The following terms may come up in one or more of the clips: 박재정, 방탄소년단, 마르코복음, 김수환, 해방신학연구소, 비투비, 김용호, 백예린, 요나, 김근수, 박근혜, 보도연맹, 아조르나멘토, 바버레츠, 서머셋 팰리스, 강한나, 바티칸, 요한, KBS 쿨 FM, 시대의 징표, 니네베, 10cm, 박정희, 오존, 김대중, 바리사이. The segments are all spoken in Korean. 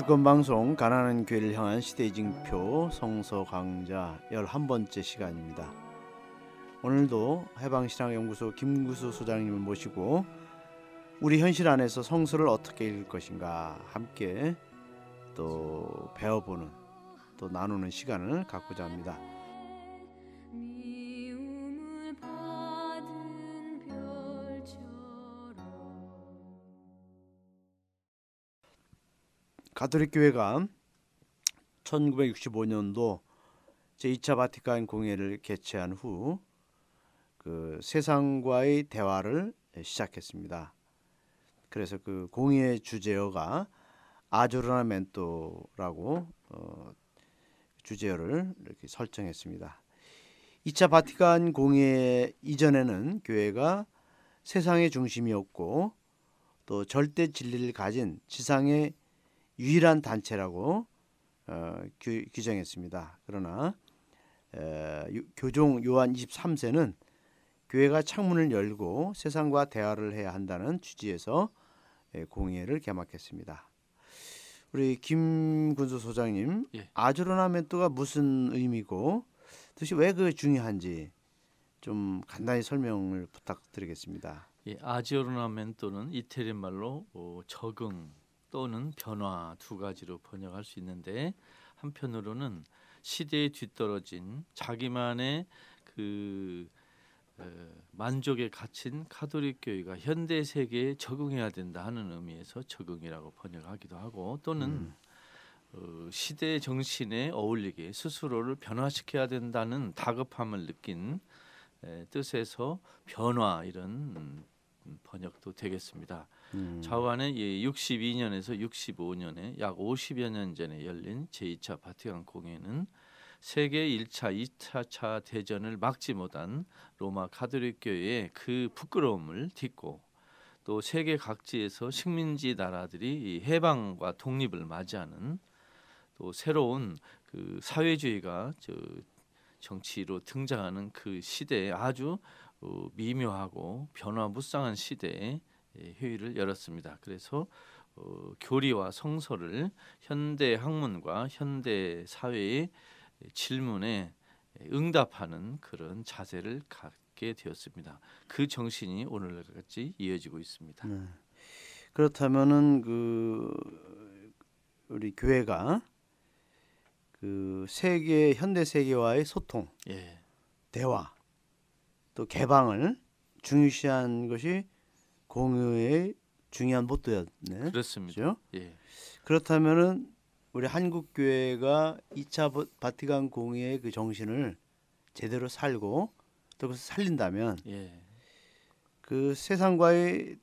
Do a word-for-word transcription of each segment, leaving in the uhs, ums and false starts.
주권방송 가난한 교회를 향한 시대의 징표 성서 강좌 열한 번째 시간입니다. 오늘도 해방신학연구소 김근수 소장님을 모시고 우리 현실 안에서 성서를 어떻게 읽을 것인가 함께 또 배워보는 또 나누는 시간을 갖고자 합니다. 가톨릭 교회가 천구백육십오 년도 제이 차 바티칸 공회를 개최한 후 그 세상과의 대화를 시작했습니다. 그래서 그 공회의 주제어가 아조르나멘토라고 어, 주제어를 이렇게 설정했습니다. 이 차 바티칸 공회 이전에는 교회가 세상의 중심이었고 또 절대 진리를 가진 지상의 유일한 단체라고 어, 규, 규정했습니다. 그러나 에, 교종 요한 이십삼 세는 교회가 창문을 열고 세상과 대화를 해야 한다는 취지에서 에, 공회를 개막했습니다. 우리 김근수 소장님, 예. 아조르나멘토가 무슨 의미고 도대체 왜 그 중요한지 좀 간단히 설명을 부탁드리겠습니다. 예, 아조르나멘토는 이태리 말로 어, 적응 또는 변화 두 가지로 번역할 수 있는데, 한편으로는 시대에 뒤떨어진 자기만의 그 만족에 갇힌 가톨릭 교회가 현대 세계에 적응해야 된다 하는 의미에서 적응이라고 번역하기도 하고, 또는 음. 어, 시대 정신에 어울리게 스스로를 변화시켜야 된다는 다급함을 느낀 에, 뜻에서 변화 이런 번역도 되겠습니다. 음. 좌우간에 육십이 년에서 육십오 년에 약 오십여 년 전에 열린 제이 차 바티칸 공회는 세계 일 차, 이 차 대전을 막지 못한 로마 가톨릭 교회의 그 부끄러움을 딛고, 또 세계 각지에서 식민지 나라들이 해방과 독립을 맞이하는, 또 새로운 그 사회주의가 저 정치로 등장하는 그 시대에 아주 어, 미묘하고 변화무쌍한 시대에 회의를 열었습니다. 그래서 어, 교리와 성서를 현대 학문과 현대 사회의 질문에 응답하는 그런 자세를 갖게 되었습니다. 그 정신이 오늘까지 이어지고 있습니다. 네. 그렇다면은 그 우리 교회가 그 세계 현대 세계와의 소통, 예. 대화, 또 개방을 중요시한 것이 공회의 중요한 모토였네. 그렇습니다. 그렇죠? 예. 그렇다면은 우리 한국 교회가 이 차 바티칸 공회의 그 정신을 제대로 살고 또 그것을 살린다면, 예. 그 세상과의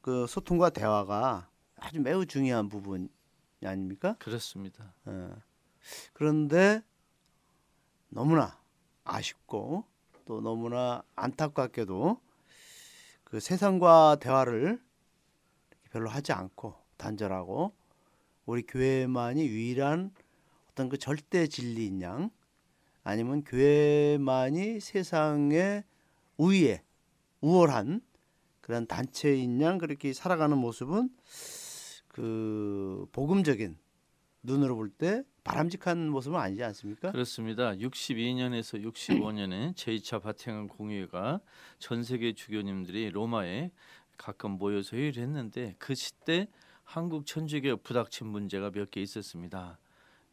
그 소통과 대화가 아주 매우 중요한 부분이 아닙니까? 그렇습니다. 예. 그런데 너무나 아쉽고 또 너무나 안타깝게도 그 세상과 대화를 별로 하지 않고 단절하고 우리 교회만이 유일한 어떤 그 절대 진리인 양, 아니면 교회만이 세상의 우위에 우월한 그런 단체인 양 그렇게 살아가는 모습은 그 복음적인 눈으로 볼 때 바람직한 모습은 아니지 않습니까? 그렇습니다. 육십이 년에서 육십오 년에 제이 차 바티칸 공회가 전 세계 주교님들이 로마에 가끔 모여서 회의를 했는데, 그 시대 한국 천주교에 부닥친 문제가 몇 개 있었습니다.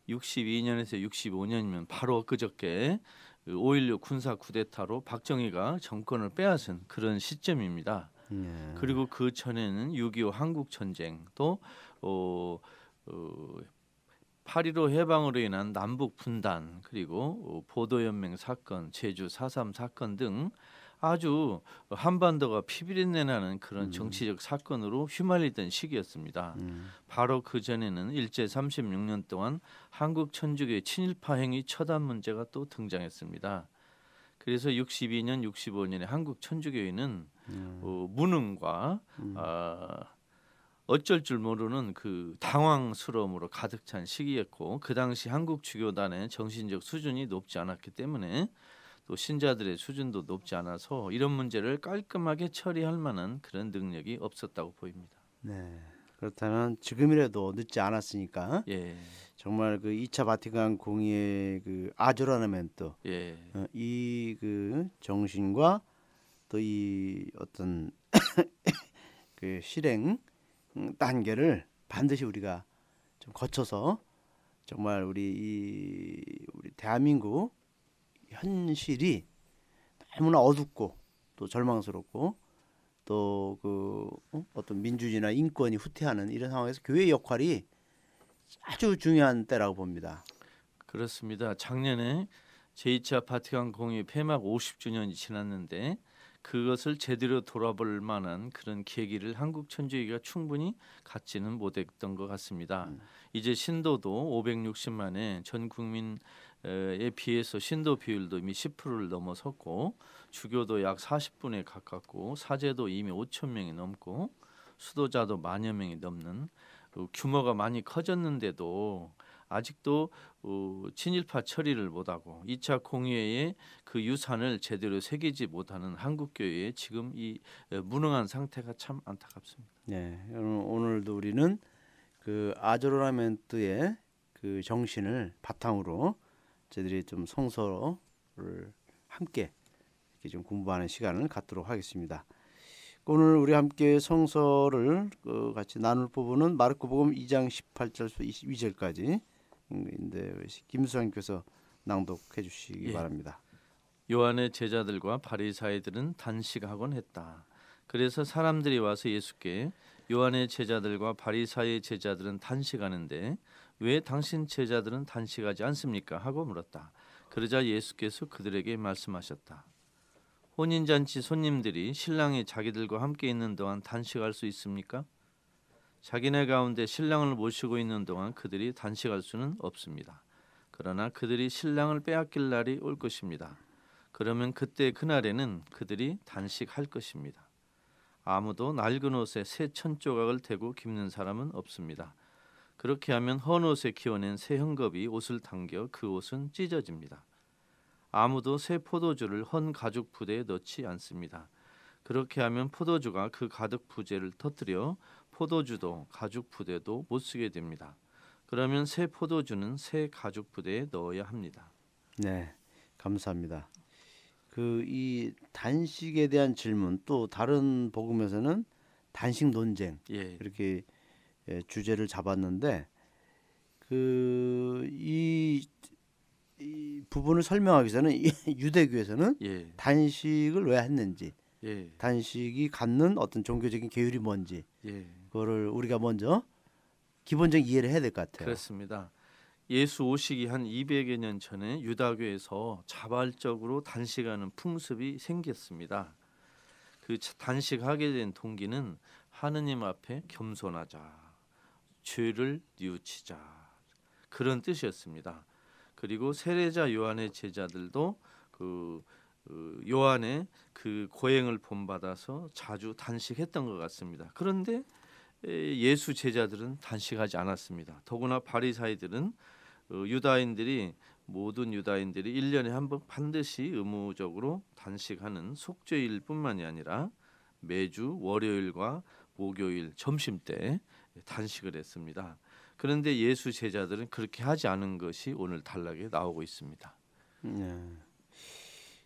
육십이 년에서 육십오 년이면 바로 그저께 오일육 군사 쿠데타로 박정희가 정권을 빼앗은 그런 시점입니다. 예. 그리고 그 전에는 육이오 한국 전쟁, 또 어, 어, 팔일오 해방으로 인한 남북 분단, 그리고 보도연맹 사건, 제주 사 삼 사건 등 아주 한반도가 피비린내 나는 그런 정치적 사건으로 휘말리던 시기였습니다. 음. 바로 그 전에는 일제 삼십육 년 동안 한국 천주교의 친일파 행위 처단 문제가 또 등장했습니다. 그래서 육십이 년, 육십오 년에 한국 천주교회는 음. 어, 무능과 음. 어, 어쩔 줄 모르는 그 당황스러움으로 가득 찬 시기였고, 그 당시 한국 주교단의 정신적 수준이 높지 않았기 때문에, 또 신자들의 수준도 높지 않아서 이런 문제를 깔끔하게 처리할 만한 그런 능력이 없었다고 보입니다. 네, 그렇다면 지금이라도 늦지 않았으니까 예. 정말 그 이 차 바티칸 공의의 그 아조르나멘토 예. 어, 이 그 정신과 또 이 어떤 그 실행 단계를 반드시 우리가 좀 거쳐서 정말 우리 이 우리 대한민국 현실이 너무나 어둡고 또 절망스럽고 또 그 어떤 민주주의나 인권이 후퇴하는 이런 상황에서 교회의 역할이 아주 중요한 때라고 봅니다. 그렇습니다. 작년에 제이 차 바티칸 공의 폐막 오십 주년이 지났는데 그것을 제대로 돌아볼 만한 그런 계기를 한국 천주교가 충분히 갖지는 못했던 것 같습니다. 음. 이제 신도도 오백육십만에 전 국민에 비해서 신도 비율도 이미 십 퍼센트를 넘어섰고 주교도 약 사십 분에 가깝고 사제도 이미 오천 명이 넘고 수도자도 만여 명이 넘는 어, 규모가 많이 커졌는데도 아직도 어, 친일파 처리를 못하고 이 차 공의회의 그 유산을 제대로 새기지 못하는 한국교회의 지금 이 무능한 상태가 참 안타깝습니다. 네, 여러분 오늘도 우리는 그 아조르나멘토의 그 정신을 바탕으로 저희들이 좀 성서를 함께 이렇게 좀 공부하는 시간을 갖도록 하겠습니다. 오늘 우리 함께 성서를 같이 나눌 부분은 마르코복음 이 장 십팔 절부터 이십이 절까지 인데 김수환께서 낭독해 주시기 예. 바랍니다. 요한의 제자들과 바리사이들은 단식하곤 했다. 그래서 사람들이 와서 예수께 요한의 제자들과 바리사이의 제자들은 단식하는데 왜 당신 제자들은 단식하지 않습니까? 하고 물었다. 그러자 예수께서 그들에게 말씀하셨다. 혼인잔치 손님들이 신랑이 자기들과 함께 있는 동안 단식할 수 있습니까? 자기네 가운데 신랑을 모시고 있는 동안 그들이 단식할 수는 없습니다. 그러나 그들이 신랑을 빼앗길 날이 올 것입니다. 그러면 그때 그날에는 그들이 단식할 것입니다. 아무도 낡은 옷에 새 천조각을 대고 깁는 사람은 없습니다. 그렇게 하면 헌 옷에 기어낸 새 헝겊이 옷을 당겨 그 옷은 찢어집니다. 아무도 새 포도주를 헌 가죽 부대에 넣지 않습니다. 그렇게 하면 포도주가 그 가득 부재를 터뜨려 포도주도 가죽 부대도 못 쓰게 됩니다. 그러면 새 포도주는 새 가죽 부대에 넣어야 합니다. 네, 감사합니다. 그 이 단식에 대한 질문 또 다른 복음에서는 단식 논쟁 예. 이렇게 주제를 잡았는데 그 이 이 부분을 설명하기 전에 유대교에서는 예. 단식을 왜 했는지 예. 단식이 갖는 어떤 종교적인 계율이 뭔지 예. 그거를 우리가 먼저 기본적인 이해를 해야 될 것 같아요. 그렇습니다. 예수 오시기 한 이백여 년 전에 유다교에서 자발적으로 단식하는 풍습이 생겼습니다. 그 단식하게 된 동기는 하느님 앞에 겸손하자, 죄를 뉘우치자 그런 뜻이었습니다. 그리고 세례자 요한의 제자들도 그 요한의 그 고행을 본받아서 자주 단식했던 것 같습니다. 그런데 예수 제자들은 단식하지 않았습니다. 더구나 바리사이들은 유다인들이 모든 유다인들이 일 년에 한 번 반드시 의무적으로 단식하는 속죄일 뿐만이 아니라 매주 월요일과 목요일 점심때 단식을 했습니다. 그런데 예수 제자들은 그렇게 하지 않은 것이 오늘 단락에 나오고 있습니다. 네.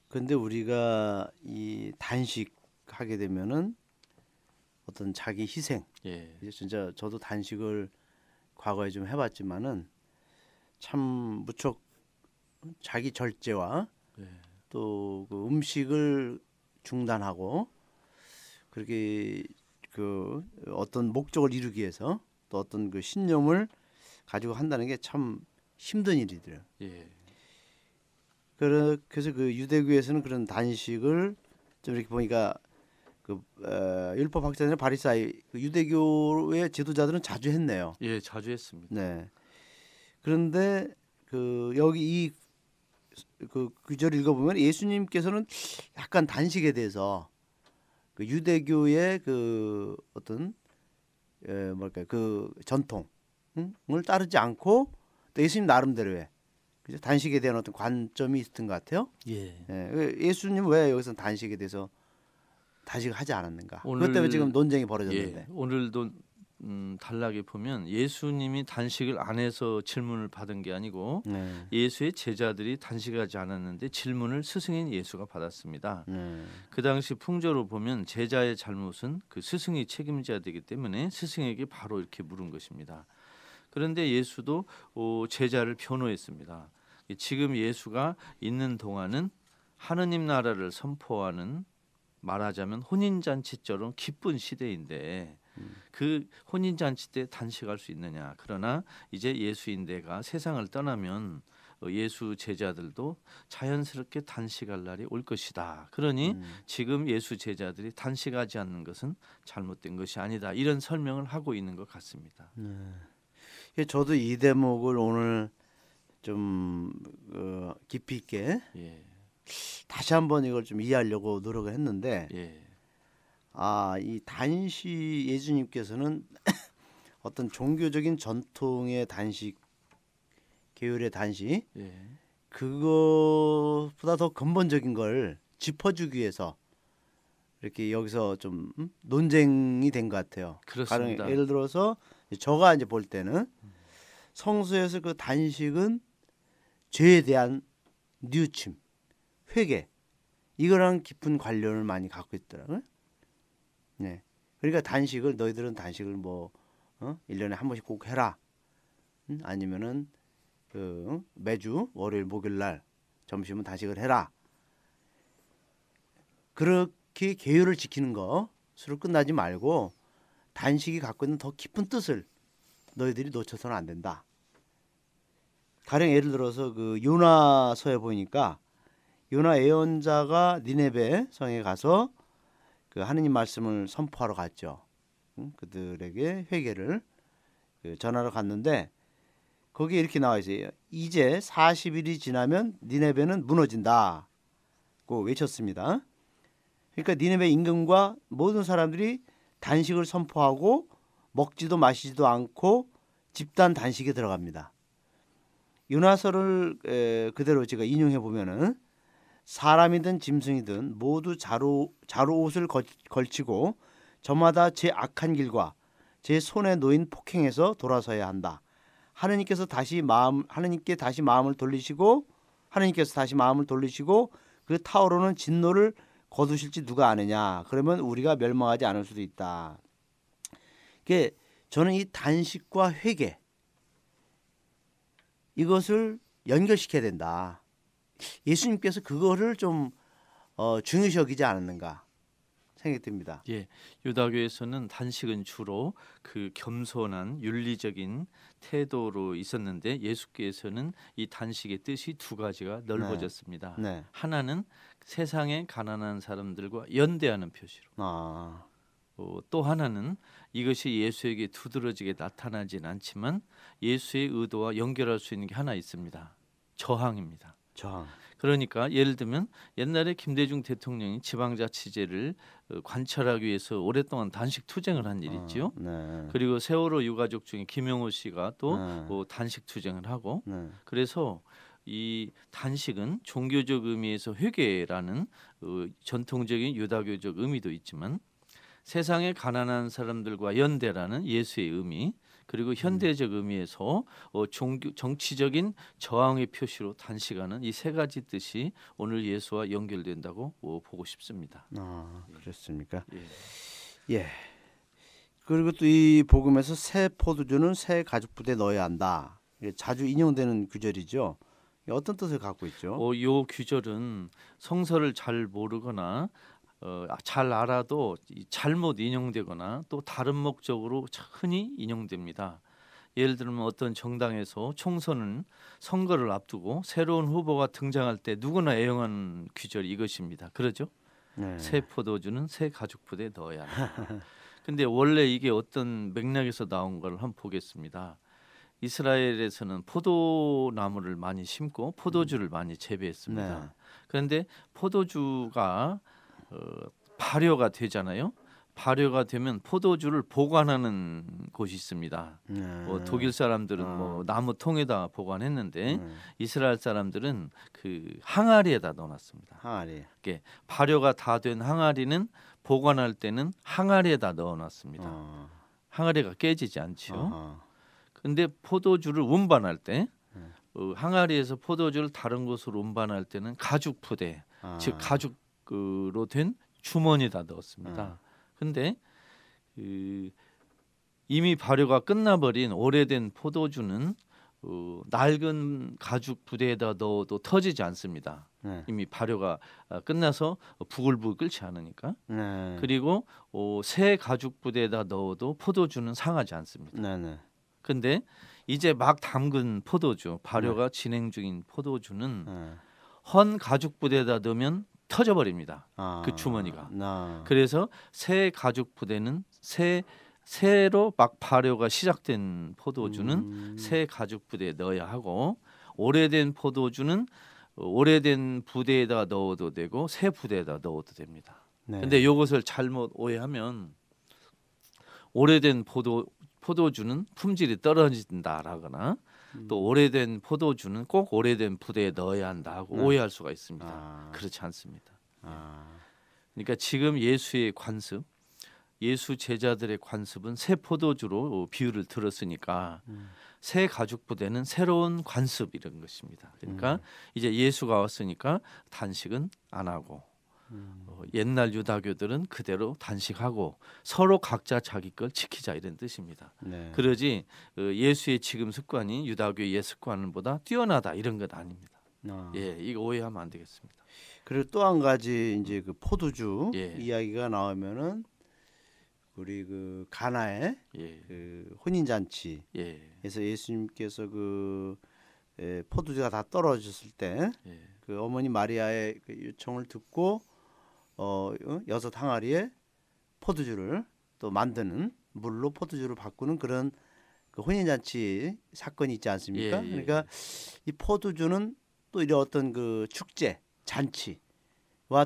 그런데 우리가 이 단식하게 되면은 어떤 자기 희생. 예. 진짜 저도 단식을 과거에 좀 해봤지만은 참 무척 자기 절제와 예. 또 그 음식을 중단하고 그렇게 그 어떤 목적을 이루기 위해서. 어떤 그 신념을 가지고 한다는 게 참 힘든 일이더라고요. 예. 그래서 그 유대교에서는 그런 단식을 좀 이렇게 보니까 그 어, 율법 학자들이나 바리사이 그 유대교의 지도자들은 자주 했네요. 예, 자주 했습니다. 네. 그런데 그 여기 이 그 구절을 읽어보면 예수님께서는 약간 단식에 대해서 그 유대교의 그 어떤 예, 뭘까요? 그 전통을 따르지 않고 또 예수님 나름대로의 그죠? 단식에 대한 어떤 관점이 있었던 것 같아요. 예. 예. 예수님 왜 여기서 단식에 대해서 단식을 하지 않았는가? 오늘, 그것 때문에 지금 논쟁이 벌어졌는데. 예, 오늘도 음, 단락에 보면 예수님이 단식을 안 해서 질문을 받은 게 아니고 네. 예수의 제자들이 단식하지 않았는데 질문을 스승인 예수가 받았습니다. 네. 그 당시 풍조로 보면 제자의 잘못은 그 스승이 책임져야 되기 때문에 스승에게 바로 이렇게 물은 것입니다. 그런데 예수도 오, 제자를 변호했습니다. 지금 예수가 있는 동안은 하느님 나라를 선포하는, 말하자면 혼인잔치처럼 기쁜 시대인데 그 혼인잔치 때 단식할 수 있느냐. 그러나 이제 예수인데가 세상을 떠나면 예수 제자들도 자연스럽게 단식할 날이 올 것이다. 그러니 음. 지금 예수 제자들이 단식하지 않는 것은 잘못된 것이 아니다. 이런 설명을 하고 있는 것 같습니다. 네. 저도 이 대목을 오늘 좀 어, 깊이 있게 예. 다시 한번 이걸 좀 이해하려고 노력을 했는데 예. 아, 이 단식, 예수님께서는 어떤 종교적인 전통의 단식, 계율의 단식 예. 그것보다 더 근본적인 걸 짚어주기 위해서 이렇게 여기서 좀 논쟁이 된 것 같아요. 그렇습니다. 가령, 예를 들어서 저가 이제 볼 때는 성서에서 그 단식은 죄에 대한 뉘우침, 회개, 이거랑 깊은 관련을 많이 갖고 있더라고요. 네. 그러니까 단식을 너희들은 단식을 뭐 어? 일 년에 한 번씩 꼭 해라. 응? 아니면은 그 매주 월요일 목요일 날 점심은 단식을 해라. 그렇게 계율을 지키는 것으로 끝나지 말고 단식이 갖고 있는 더 깊은 뜻을 너희들이 놓쳐서는 안 된다. 가령 예를 들어서 그 요나서에 보니까 요나 예언자가 니네베 성에 가서 그 하느님 말씀을 선포하러 갔죠. 그들에게 회개를 전하러 갔는데 거기에 이렇게 나와 있어요. 이제 사십 일이 지나면 니네베는 무너진다고 외쳤습니다. 그러니까 니네베 임금과 모든 사람들이 단식을 선포하고 먹지도 마시지도 않고 집단 단식에 들어갑니다. 요나서를 그대로 제가 인용해 보면은 사람이든 짐승이든 모두 자루, 자루 옷을 거, 걸치고 저마다 제 악한 길과 제 손에 놓인 폭행에서 돌아서야 한다. 하느님께서 다시 마음 하느님께 다시 마음을 돌리시고 하느님께서 다시 마음을 돌리시고 그 타오르는 진노를 거두실지 누가 아느냐. 그러면 우리가 멸망하지 않을 수도 있다. 이게 저는 이 단식과 회개 이것을 연결시켜야 된다. 예수님께서 그거를 좀 어, 중요시 여기지 않았는가 생각이 듭니다. 예, 유다교에서는 단식은 주로 그 겸손한 윤리적인 태도로 있었는데 예수께서는 이 단식의 뜻이 두 가지가 넓어졌습니다. 네. 네. 하나는 세상의 가난한 사람들과 연대하는 표시로. 아. 어, 또 하나는 이것이 예수에게 두드러지게 나타나진 않지만 예수의 의도와 연결할 수 있는 게 하나 있습니다. 저항입니다. 저항. 그러니까 예를 들면 옛날에 김대중 대통령이 지방자치제를 관철하기 위해서 오랫동안 단식 투쟁을 한 일이 있지요. 아, 네. 그리고 세월호 유가족 중에 김용호 씨가 또 네. 뭐 단식 투쟁을 하고 네. 그래서 이 단식은 종교적 의미에서 회개라는 어, 전통적인 유다교적 의미도 있지만 세상의 가난한 사람들과 연대라는 예수의 의미 그리고 현대적 의미에서 어, 종교, 정치적인 저항의 표시로 단식하는 이 세 가지 뜻이 오늘 예수와 연결된다고 어, 보고 싶습니다. 아, 그렇습니까? 예. 예. 그리고 또 이 복음에서 새 포도주는 새 가죽 부대에 넣어야 한다. 자주 인용되는 구절이죠. 어떤 뜻을 갖고 있죠? 어, 요 구절은 성서를 잘 모르거나 어, 잘 알아도 잘못 인용되거나 또 다른 목적으로 흔히 인용됩니다. 예를 들면 어떤 정당에서 총선은 선거를 앞두고 새로운 후보가 등장할 때 누구나 애용하는 규절이 이것입니다. 그러죠? 네. 새 포도주는 새 가죽 부대에 넣어야 한다. 근데 원래 이게 어떤 맥락에서 나온 걸 한번 보겠습니다. 이스라엘에서는 포도나무를 많이 심고 포도주를 음. 많이 재배했습니다. 네. 그런데 포도주가 어, 발효가 되잖아요. 발효가 되면 포도주를 보관하는 곳이 있습니다. 네. 어, 독일 사람들은 어. 뭐 나무 통에다 보관했는데 네. 이스라엘 사람들은 그 항아리에다 넣어놨습니다. 항아리. 이게 발효가 다 된 항아리는 보관할 때는 항아리에다 넣어놨습니다. 어. 항아리가 깨지지 않지요. 그런데 포도주를 운반할 때 음. 어, 항아리에서 포도주를 다른 곳으로 운반할 때는 가죽 부대, 아. 즉 가죽으로 된 주머니에다 넣었습니다. 그런데 음. 그, 이미 발효가 끝나버린 오래된 포도주는 어, 낡은 가죽 부대에다 넣어도 터지지 않습니다. 네. 이미 발효가 끝나서 부글부글 끓지 않으니까. 네. 그리고 어, 새 가죽 부대에다 넣어도 포도주는 상하지 않습니다. 그런데 네, 네. 이제 막 담근 포도주, 발효가 네. 진행 중인 포도주는 네. 헌 가죽 부대에다 넣으면 터져버립니다. 아, 그 주머니가. 나. 그래서 새 가죽 부대는 새 새로 막 발효가 시작된 포도주는 음. 새 가죽 부대에 넣어야 하고, 오래된 포도주는 오래된 부대에다 넣어도 되고 새 부대에다 넣어도 됩니다. 그런데 네. 이것을 잘못 오해하면 오래된 포도, 포도주는 품질이 떨어진다라거나 음. 또 오래된 포도주는 꼭 오래된 부대에 넣어야 한다고 네. 오해할 수가 있습니다. 아. 그렇지 않습니다. 아. 그러니까 지금 예수의 관습, 예수 제자들의 관습은 새 포도주로 비유를 들었으니까 음. 새 가죽 부대는 새로운 관습 이런 것입니다. 그러니까 음. 이제 예수가 왔으니까 단식은 안 하고 음. 어, 옛날 유다교들은 그대로 단식하고 서로 각자 자기 걸 지키자 이런 뜻입니다. 네. 그러지 어, 예수의 지금 습관이 유다교의 옛 습관보다 뛰어나다 이런 건 아닙니다. 아. 예, 이거 오해하면 안 되겠습니다. 그리고 또 한 가지 이제 그 포도주 예. 이야기가 나오면은. 우리 그 가나의 예. 그 혼인 잔치에서 예. 예수님께서 그 에, 포도주가 다 떨어졌을 때 그 예. 어머니 마리아의 그 요청을 듣고 어, 여섯 항아리에 포도주를 또 만드는 물로 포도주를 바꾸는 그런 그 혼인 잔치 사건이 있지 않습니까? 예. 그러니까 이 포도주는 또 이런 어떤 그 축제 잔치와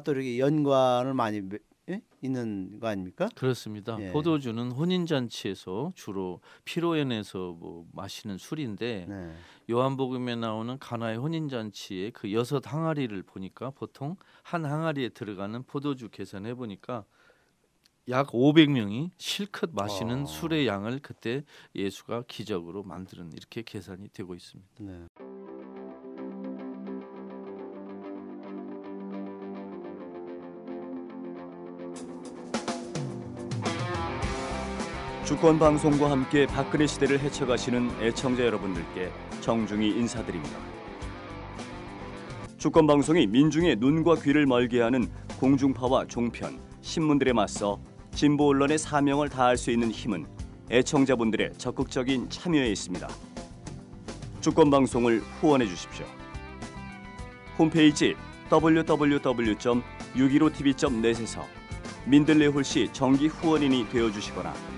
또 이렇게 연관을 많이 예? 있는 거 아닙니까? 그렇습니다. 예. 포도주는 혼인잔치에서 주로 피로연에서 뭐 마시는 술인데 네. 요한복음에 나오는 가나의 혼인잔치에 그 여섯 항아리를 보니까 보통 한 항아리에 들어가는 포도주 계산해 보니까 약 오백 명이 실컷 마시는 아. 술의 양을 그때 예수가 기적으로 만드는 이렇게 계산이 되고 있습니다. 네. 주권방송과 함께 박근혜 시대를 헤쳐가시는 애청자 여러분들께 정중히 인사드립니다. 주권방송이 민중의 눈과 귀를 멀게 하는 공중파와 종편, 신문들에 맞서 진보 언론의 사명을 다할 수 있는 힘은 애청자분들의 적극적인 참여에 있습니다. 주권방송을 후원해 주십시오. 홈페이지 더블유 더블유 더블유 점 육일오 티비 점 넷에서 민들레홀씨 정기 후원인이 되어주시거나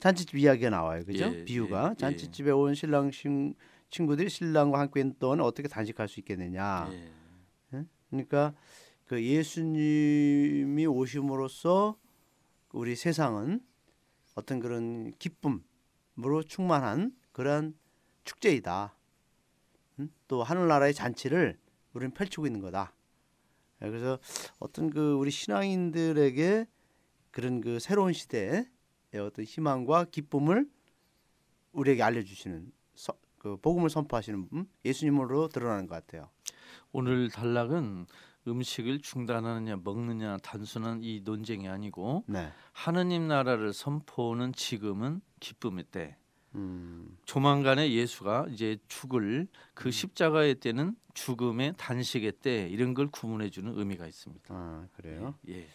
잔치집 이야기가 나와요, 그죠? 예, 비유가 예, 잔치집에 온 신랑 신, 친구들이 신랑과 함께한 동안 어떻게 단식할 수 있겠느냐. 예. 예? 그러니까 그 예수님이 오심으로써 우리 세상은 어떤 그런 기쁨으로 충만한 그런 축제이다. 응? 또 하늘나라의 잔치를 우리는 펼치고 있는 거다. 그래서 어떤 그 우리 신앙인들에게 그런 그 새로운 시대에 어떤 희망과 기쁨을 우리에게 알려주시는 서, 그 복음을 선포하시는 분, 예수님으로 드러나는 것 같아요. 오늘 단락은 음식을 중단하느냐 먹느냐 단순한 이 논쟁이 아니고 네. 하느님 나라를 선포하는 지금은 기쁨의 때, 음. 조만간에 예수가 이제 죽을 그 십자가의 때는 죽음의 단식의 때 이런 걸 구분해주는 의미가 있습니다. 아 그래요? 예. 예.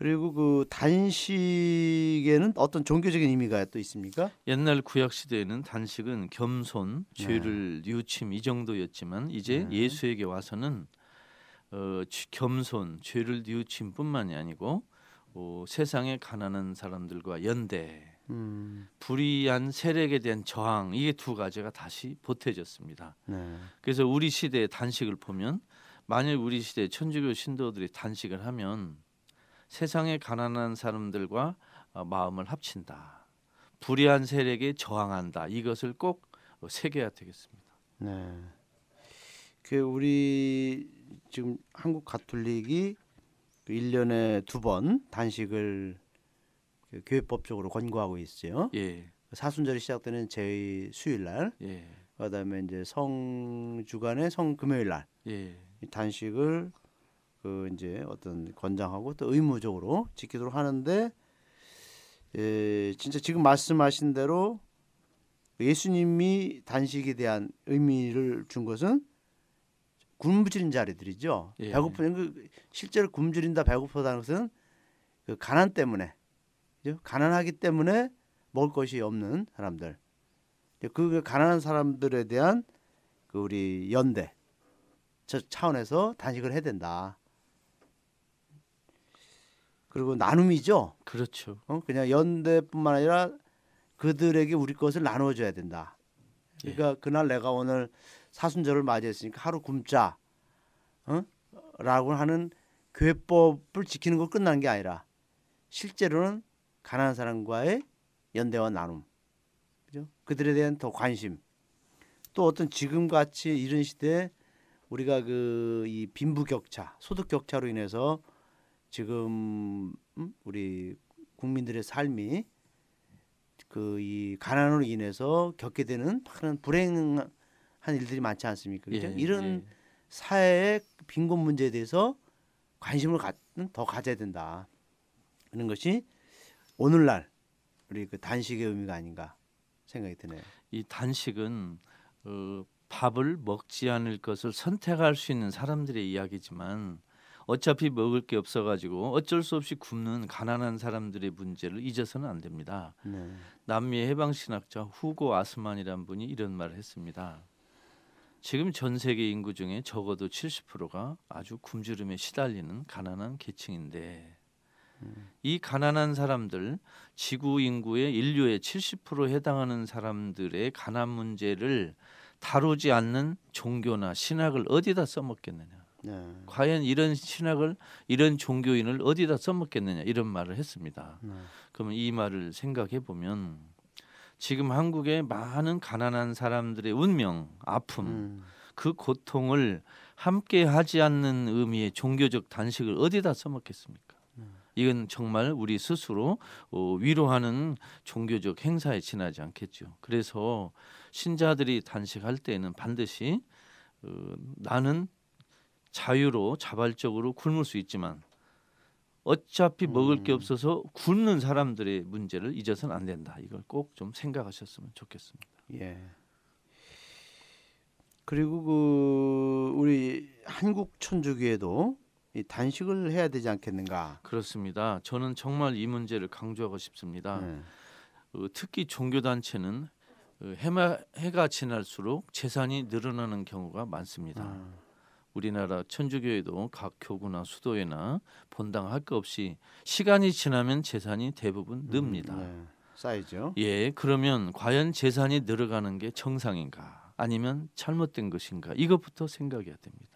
그리고 그 단식에는 어떤 종교적인 의미가 또 있습니까? 옛날 구약 시대에는 단식은 겸손, 죄를 네. 뉘우침 이 정도였지만 이제 네. 예수에게 와서는 어, 겸손, 죄를 뉘우침뿐만이 아니고 어, 세상에 가난한 사람들과 연대, 음. 불의한 세력에 대한 저항, 이게 두 가지가 다시 보태졌습니다. 네. 그래서 우리 시대의 단식을 보면, 만일 우리 시대 천주교 신도들이 단식을 하면 세상의 가난한 사람들과 마음을 합친다, 불의한 세력에 저항한다, 이것을 꼭 새겨야 되겠습니다. 네. 그 우리 지금 한국 가톨릭이 일 년에 두 번 단식을 교회법적으로 권고하고 있어요. 예. 사순절이 시작되는 제 수요일 날, 예. 그다음에 이제 성 주간의 성 금요일 날, 예. 단식을 그 이제 어떤 권장하고 또 의무적으로 지키도록 하는데, 예, 진짜 지금 말씀하신 대로 예수님이 단식에 대한 의미를 준 것은 굶주린 자리들이죠. 예. 배고픈, 실제로 굶주린다, 배고프다는 것은 그 가난 때문에, 가난하기 때문에 먹을 것이 없는 사람들, 그 가난한 사람들에 대한 그 우리 연대 저 차원에서 단식을 해야 된다. 그리고 나눔이죠. 그렇죠. 어? 그냥 연대뿐만 아니라 그들에게 우리 것을 나눠줘야 된다. 그러니까 예. 그날 내가 오늘 사순절을 맞이했으니까 하루 굶자, 어? 라고 하는 교회법을 지키는 거 끝난 게 아니라 실제로는 가난한 사람과의 연대와 나눔, 그죠? 그들에 대한 더 관심, 또 어떤 지금같이 이런 시대에 우리가 그 이 빈부격차, 소득격차로 인해서 지금 우리 국민들의 삶이 그 이 가난으로 인해서 겪게 되는 많은 불행한 일들이 많지 않습니까? 그죠? 예, 이런 예. 사회의 빈곤 문제에 대해서 관심을 가, 더 가져야 된다. 그런 것이 오늘날 우리 그 단식의 의미가 아닌가 생각이 드네요. 이 단식은 어, 밥을 먹지 않을 것을 선택할 수 있는 사람들의 이야기지만, 어차피 먹을 게 없어가지고 어쩔 수 없이 굶는 가난한 사람들의 문제를 잊어서는 안 됩니다. 네. 남미의 해방신학자 후고 아스만이라는 분이 이런 말을 했습니다. 지금 전 세계 인구 중에 적어도 칠십 퍼센트가 아주 굶주림에 시달리는 가난한 계층인데, 이 가난한 사람들, 지구 인구의 인류의 칠십 퍼센트에 해당하는 사람들의 가난 문제를 다루지 않는 종교나 신학을 어디다 써먹겠느냐. 네. 과연 이런 신학을, 이런 종교인을 어디다 써먹겠느냐, 이런 말을 했습니다. 네. 그러면 이 말을 생각해 보면 지금 한국의 많은 가난한 사람들의 운명, 아픔, 음. 그 고통을 함께 하지 않는 의미의 종교적 단식을 어디다 써먹겠습니까? 이건 정말 우리 스스로 위로하는 종교적 행사에 지나지 않겠죠. 그래서 신자들이 단식할 때에는 반드시 나는 자유로 자발적으로 굶을 수 있지만 어차피 먹을 게 없어서 굶는 사람들의 문제를 잊어서는 안 된다. 이걸 꼭 좀 생각하셨으면 좋겠습니다. 예. 그리고 그 우리 한국 천주교에도 이 단식을 해야 되지 않겠는가? 그렇습니다. 저는 정말 이 문제를 강조하고 싶습니다. 네. 어, 특히 종교단체는 해마, 해가 지날수록 재산이 늘어나는 경우가 많습니다. 아. 우리나라 천주교에도 각 교구나 수도회나 본당 할 것 없이 시간이 지나면 재산이 대부분 늡니다. 음, 네. 쌓이죠. 예, 그러면 과연 재산이 늘어가는 게 정상인가? 아니면 잘못된 것인가? 이것부터 생각해야 됩니다.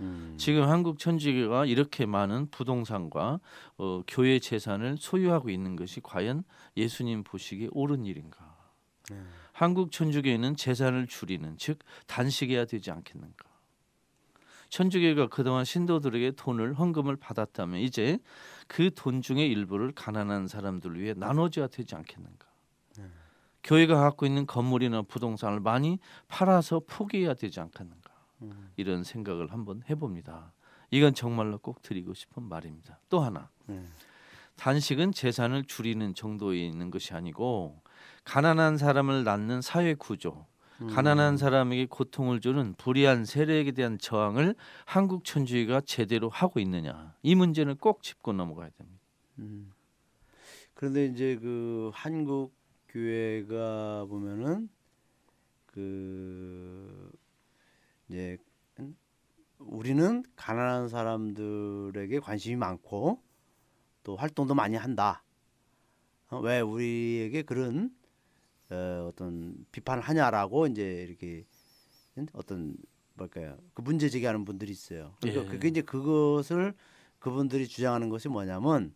음. 지금 한국 천주교가 이렇게 많은 부동산과 어, 교회 재산을 소유하고 있는 것이 과연 예수님 보시기에 옳은 일인가? 음. 한국 천주교에는 재산을 줄이는, 즉 단식해야 되지 않겠는가? 천주교가 그동안 신도들에게 돈을, 헌금을 받았다면 이제 그 돈 중의 일부를 가난한 사람들 위해 나눠줘야 되지 않겠는가? 음. 교회가 갖고 있는 건물이나 부동산을 많이 팔아서 포기해야 되지 않겠는가? 이런 생각을 한번 해봅니다. 이건 정말로 꼭 드리고 싶은 말입니다. 또 하나, 음. 단식은 재산을 줄이는 정도에 있는 것이 아니고 가난한 사람을 낳는 사회 구조, 음. 가난한 사람에게 고통을 주는 불의한 세력에 대한 저항을 한국 천주교가 제대로 하고 있느냐, 이 문제는 꼭 짚고 넘어가야 됩니다. 음. 그런데 이제 그 한국 교회가 보면은 그 이제 우리는 가난한 사람들에게 관심이 많고 또 활동도 많이 한다. 왜 우리에게 그런 어, 어떤 비판을 하냐라고 이제 이렇게 어떤 뭘까요? 그 문제 제기하는 분들이 있어요. 그러니까 예. 그게 이제 그것을 그분들이 주장하는 것이 뭐냐면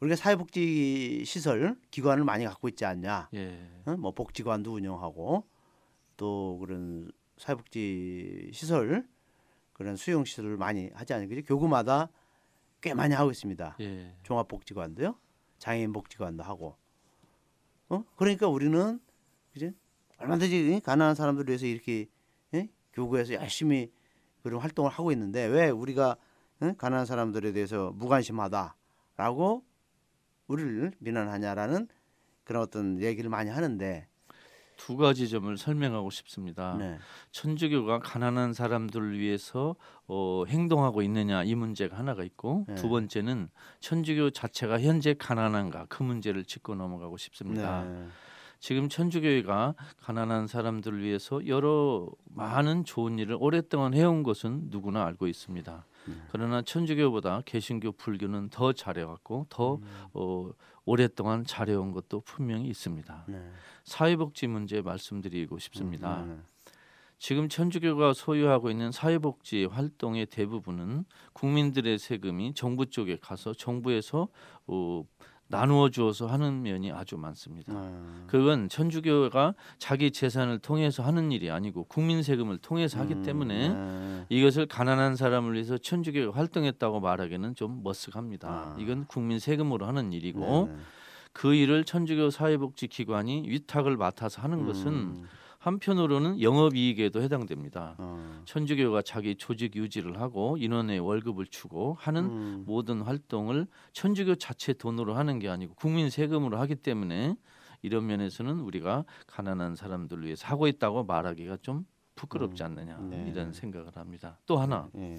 우리가 사회복지 시설 기관을 많이 갖고 있지 않냐. 예. 어? 뭐 복지관도 운영하고 또 그런 사회복지 시설 그런 수용 시설을 많이 하지 않냐. 교구마다 꽤 많이 하고 있습니다. 예. 종합복지관도요, 장애인 복지관도 하고. 어? 그러니까 우리는 이제 얼마든지 가난한 사람들을 위해서 이렇게 예? 교구에서 열심히 그런 활동을 하고 있는데 왜 우리가 예? 가난한 사람들에 대해서 무관심하다라고 우리를 비난하냐라는 그런 어떤 얘기를 많이 하는데 두 가지 점을 설명하고 싶습니다. 네. 천주교가 가난한 사람들을 위해서 어, 행동하고 있느냐 이 문제가 하나가 있고 네. 두 번째는 천주교 자체가 현재 가난한가 그 문제를 짚고 넘어가고 싶습니다. 네. 지금 천주교회가 가난한 사람들을 위해서 여러 많은 좋은 일을 오랫동안 해온 것은 누구나 알고 있습니다. 네. 그러나 천주교보다 개신교, 불교는 더 잘해왔고 더 음. 어, 오랫동안 잘해온 것도 분명히 있습니다. 네. 사회복지 문제 말씀드리고 싶습니다. 음. 네. 지금 천주교가 소유하고 있는 사회복지 활동의 대부분은 국민들의 세금이 정부 쪽에 가서 정부에서 어, 나누어 주어서 하는 면이 아주 많습니다. 음. 그건 천주교가 자기 재산을 통해서 하는 일이 아니고 국민 세금을 통해서 하기 음. 때문에 음. 이것을 가난한 사람을 위해서 천주교가 활동했다고 말하기는 좀 머쓱합니다. 음. 이건 국민 세금으로 하는 일이고 음. 그 일을 천주교 사회복지기관이 위탁을 맡아서 하는 것은 음. 한편으로는 영업이익에도 해당됩니다. 어. 천주교가 자기 조직 유지를 하고 인원의 월급을 주고 하는 음. 모든 활동을 천주교 자체 돈으로 하는 게 아니고 국민 세금으로 하기 때문에 이런 면에서는 우리가 가난한 사람들을 위해서 하고 있다고 말하기가 좀 부끄럽지 않느냐 음. 네. 이런 생각을 합니다. 또 하나 네.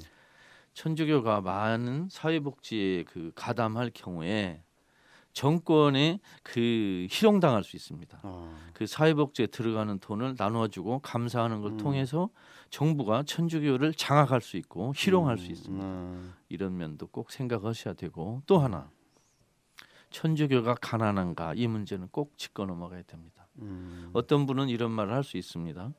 천주교가 많은 사회복지에 그 가담할 경우에 정권에 그 희롱당할 수 있습니다. 어. 그 사회복지에 들어가는 돈을 나눠주고 감사하는 걸 음. 통해서 정부가 천주교를 장악할 수 있고 희롱할 음. 수 있습니다. 음. 이런 면도 꼭 생각하셔야 되고 또 하나 천주교가 가난한가 이 문제는 꼭 짚고 넘어가야 됩니다. 음. 어떤 분은 이런 말을 할 수 있습니다.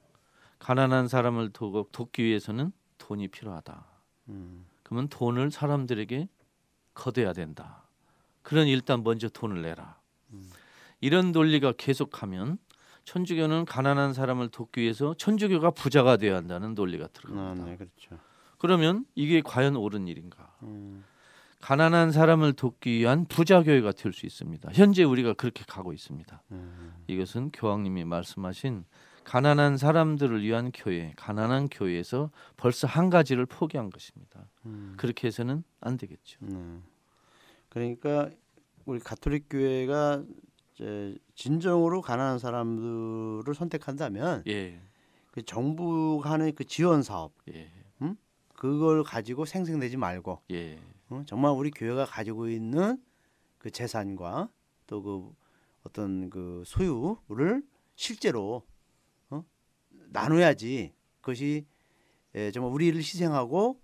가난한 사람을 돕, 돕기 위해서는 돈이 필요하다. 음. 그러면 돈을 사람들에게 거둬야 된다. 그런 일단 먼저 돈을 내라. 음. 이런 논리가 계속하면 천주교는 가난한 사람을 돕기 위해서 천주교가 부자가 되어야 한다는 논리가 들어갑니다. 아, 네, 그렇죠. 그러면 이게 과연 옳은 일인가? 음. 가난한 사람을 돕기 위한 부자교회가 될 수 있습니다. 현재 우리가 그렇게 가고 있습니다. 음. 이것은 교황님이 말씀하신 가난한 사람들을 위한 교회, 가난한 교회에서 벌써 한 가지를 포기한 것입니다. 음. 그렇게 해서는 안 되겠죠. 음. 그러니까 우리 가톨릭 교회가 이제 진정으로 가난한 사람들을 선택한다면 예. 그 정부가 하는 그 지원 사업, 예. 음? 그걸 가지고 생생되지 말고 예. 어? 정말 우리 교회가 가지고 있는 그 재산과 또 그 어떤 그 소유를 실제로 어? 나눠야지 그것이 예, 정말 우리를 희생하고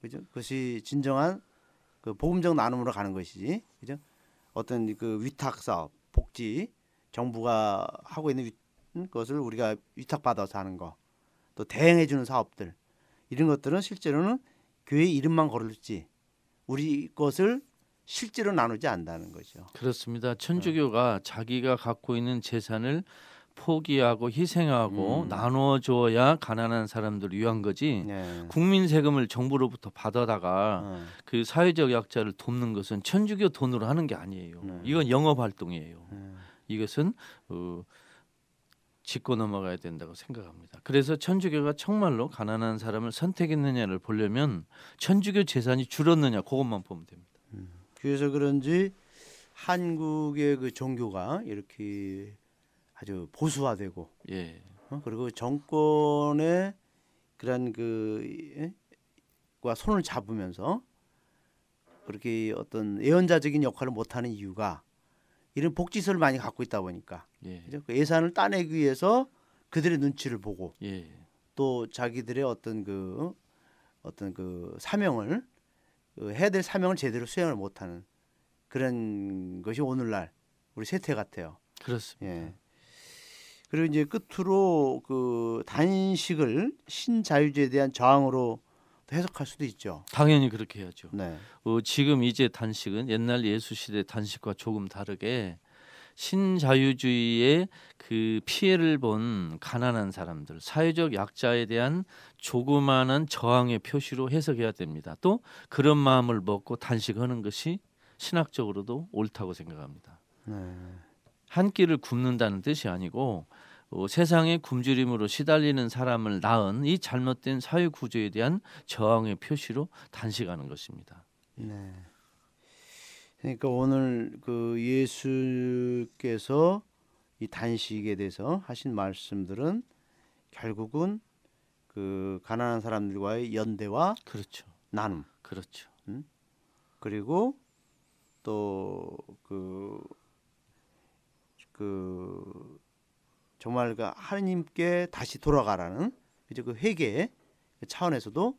그죠? 그것이 진정한 그 보금적 나눔으로 가는 것이지, 그죠? 어떤 그 위탁 사업, 복지, 정부가 하고 있는 것을 우리가 위탁 받아서 하는 거, 또 대행해 주는 사업들 이런 것들은 실제로는 교회 이름만 걸을지 우리 것을 실제로 나누지 않는다는 거죠. 그렇습니다. 천주교가 네. 자기가 갖고 있는 재산을 포기하고 희생하고 음. 나눠줘야 가난한 사람들을 위한 거지 네. 국민 세금을 정부로부터 받아다가 네. 그 사회적 약자를 돕는 것은 천주교 돈으로 하는 게 아니에요. 네. 이건 영업활동이에요. 네. 이것은 어, 짚고 넘어가야 된다고 생각합니다. 그래서 천주교가 정말로 가난한 사람을 선택했느냐를 보려면 천주교 재산이 줄었느냐 그것만 보면 됩니다. 음. 그래서 그런지 한국의 그 종교가 이렇게 아주 보수화되고, 예. 어? 그리고 정권의 그런 그와 손을 잡으면서 그렇게 어떤 예언자적인 역할을 못하는 이유가 이런 복지설을 많이 갖고 있다 보니까 예. 그 예산을 따내기 위해서 그들의 눈치를 보고 예. 또 자기들의 어떤 그 어떤 그 사명을 그 해야 될 사명을 제대로 수행을 못하는 그런 것이 오늘날 우리 세태 같아요. 그렇습니다. 예. 그리고 이제 끝으로 그 단식을 신자유주의에 대한 저항으로 해석할 수도 있죠. 당연히 그렇게 해야죠. 네. 어, 지금 이제 단식은 옛날 예수 시대 단식과 조금 다르게 신자유주의의 그 피해를 본 가난한 사람들, 사회적 약자에 대한 조그마한 저항의 표시로 해석해야 됩니다. 또 그런 마음을 먹고 단식하는 것이 신학적으로도 옳다고 생각합니다. 네. 한 끼를 굶는다는 뜻이 아니고 어, 세상의 굶주림으로 시달리는 사람을 낳은 이 잘못된 사회 구조에 대한 저항의 표시로 단식하는 것입니다. 네. 그러니까 오늘 그 예수께서 이 단식에 대해서 하신 말씀들은 결국은 그 가난한 사람들과의 연대와 그렇죠. 나눔, 그렇죠. 음? 그리고 또 그 그 정말 그 하나님께 다시 돌아가라는 이제 그 회개의 차원에서도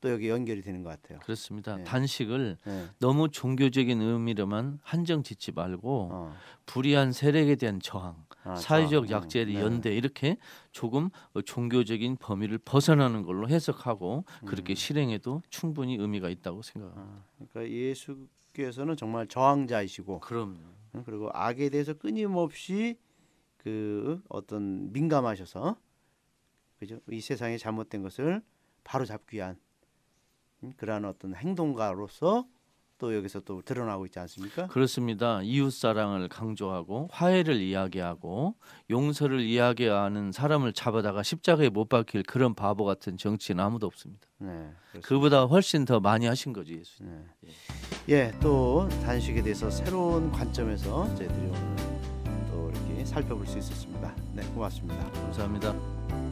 또 여기 연결이 되는 것 같아요. 그렇습니다. 네. 단식을 네. 너무 종교적인 의미로만 한정 짓지 말고 어. 불의한 세력에 대한 저항, 아, 사회적 저항. 약자에 대한 네. 연대 이렇게 조금 종교적인 범위를 벗어나는 걸로 해석하고 그렇게 음. 실행해도 충분히 의미가 있다고 생각합니다. 아, 그러니까 예수께서는 정말 저항자이시고 그럼요. 그리고 악에 대해서 끊임없이 그 어떤 민감하셔서 그죠? 이 세상에 잘못된 것을 바로 잡기 위한 그러한 어떤 행동가로서 또 여기서 또 드러나고 있지 않습니까? 그렇습니다. 이웃사랑을 강조하고 화해를 이야기하고 용서를 이야기하는 사람을 잡아다가 십자가에 못 박힐 그런 바보 같은 정치는 아무도 없습니다. 네, 그보다 훨씬 더 많이 하신 거죠, 예수님. 네. 예, 또 단식에 대해서 새로운 관점에서 저희들이 오늘 또 이렇게 살펴볼 수 있었습니다. 네, 고맙습니다. 감사합니다.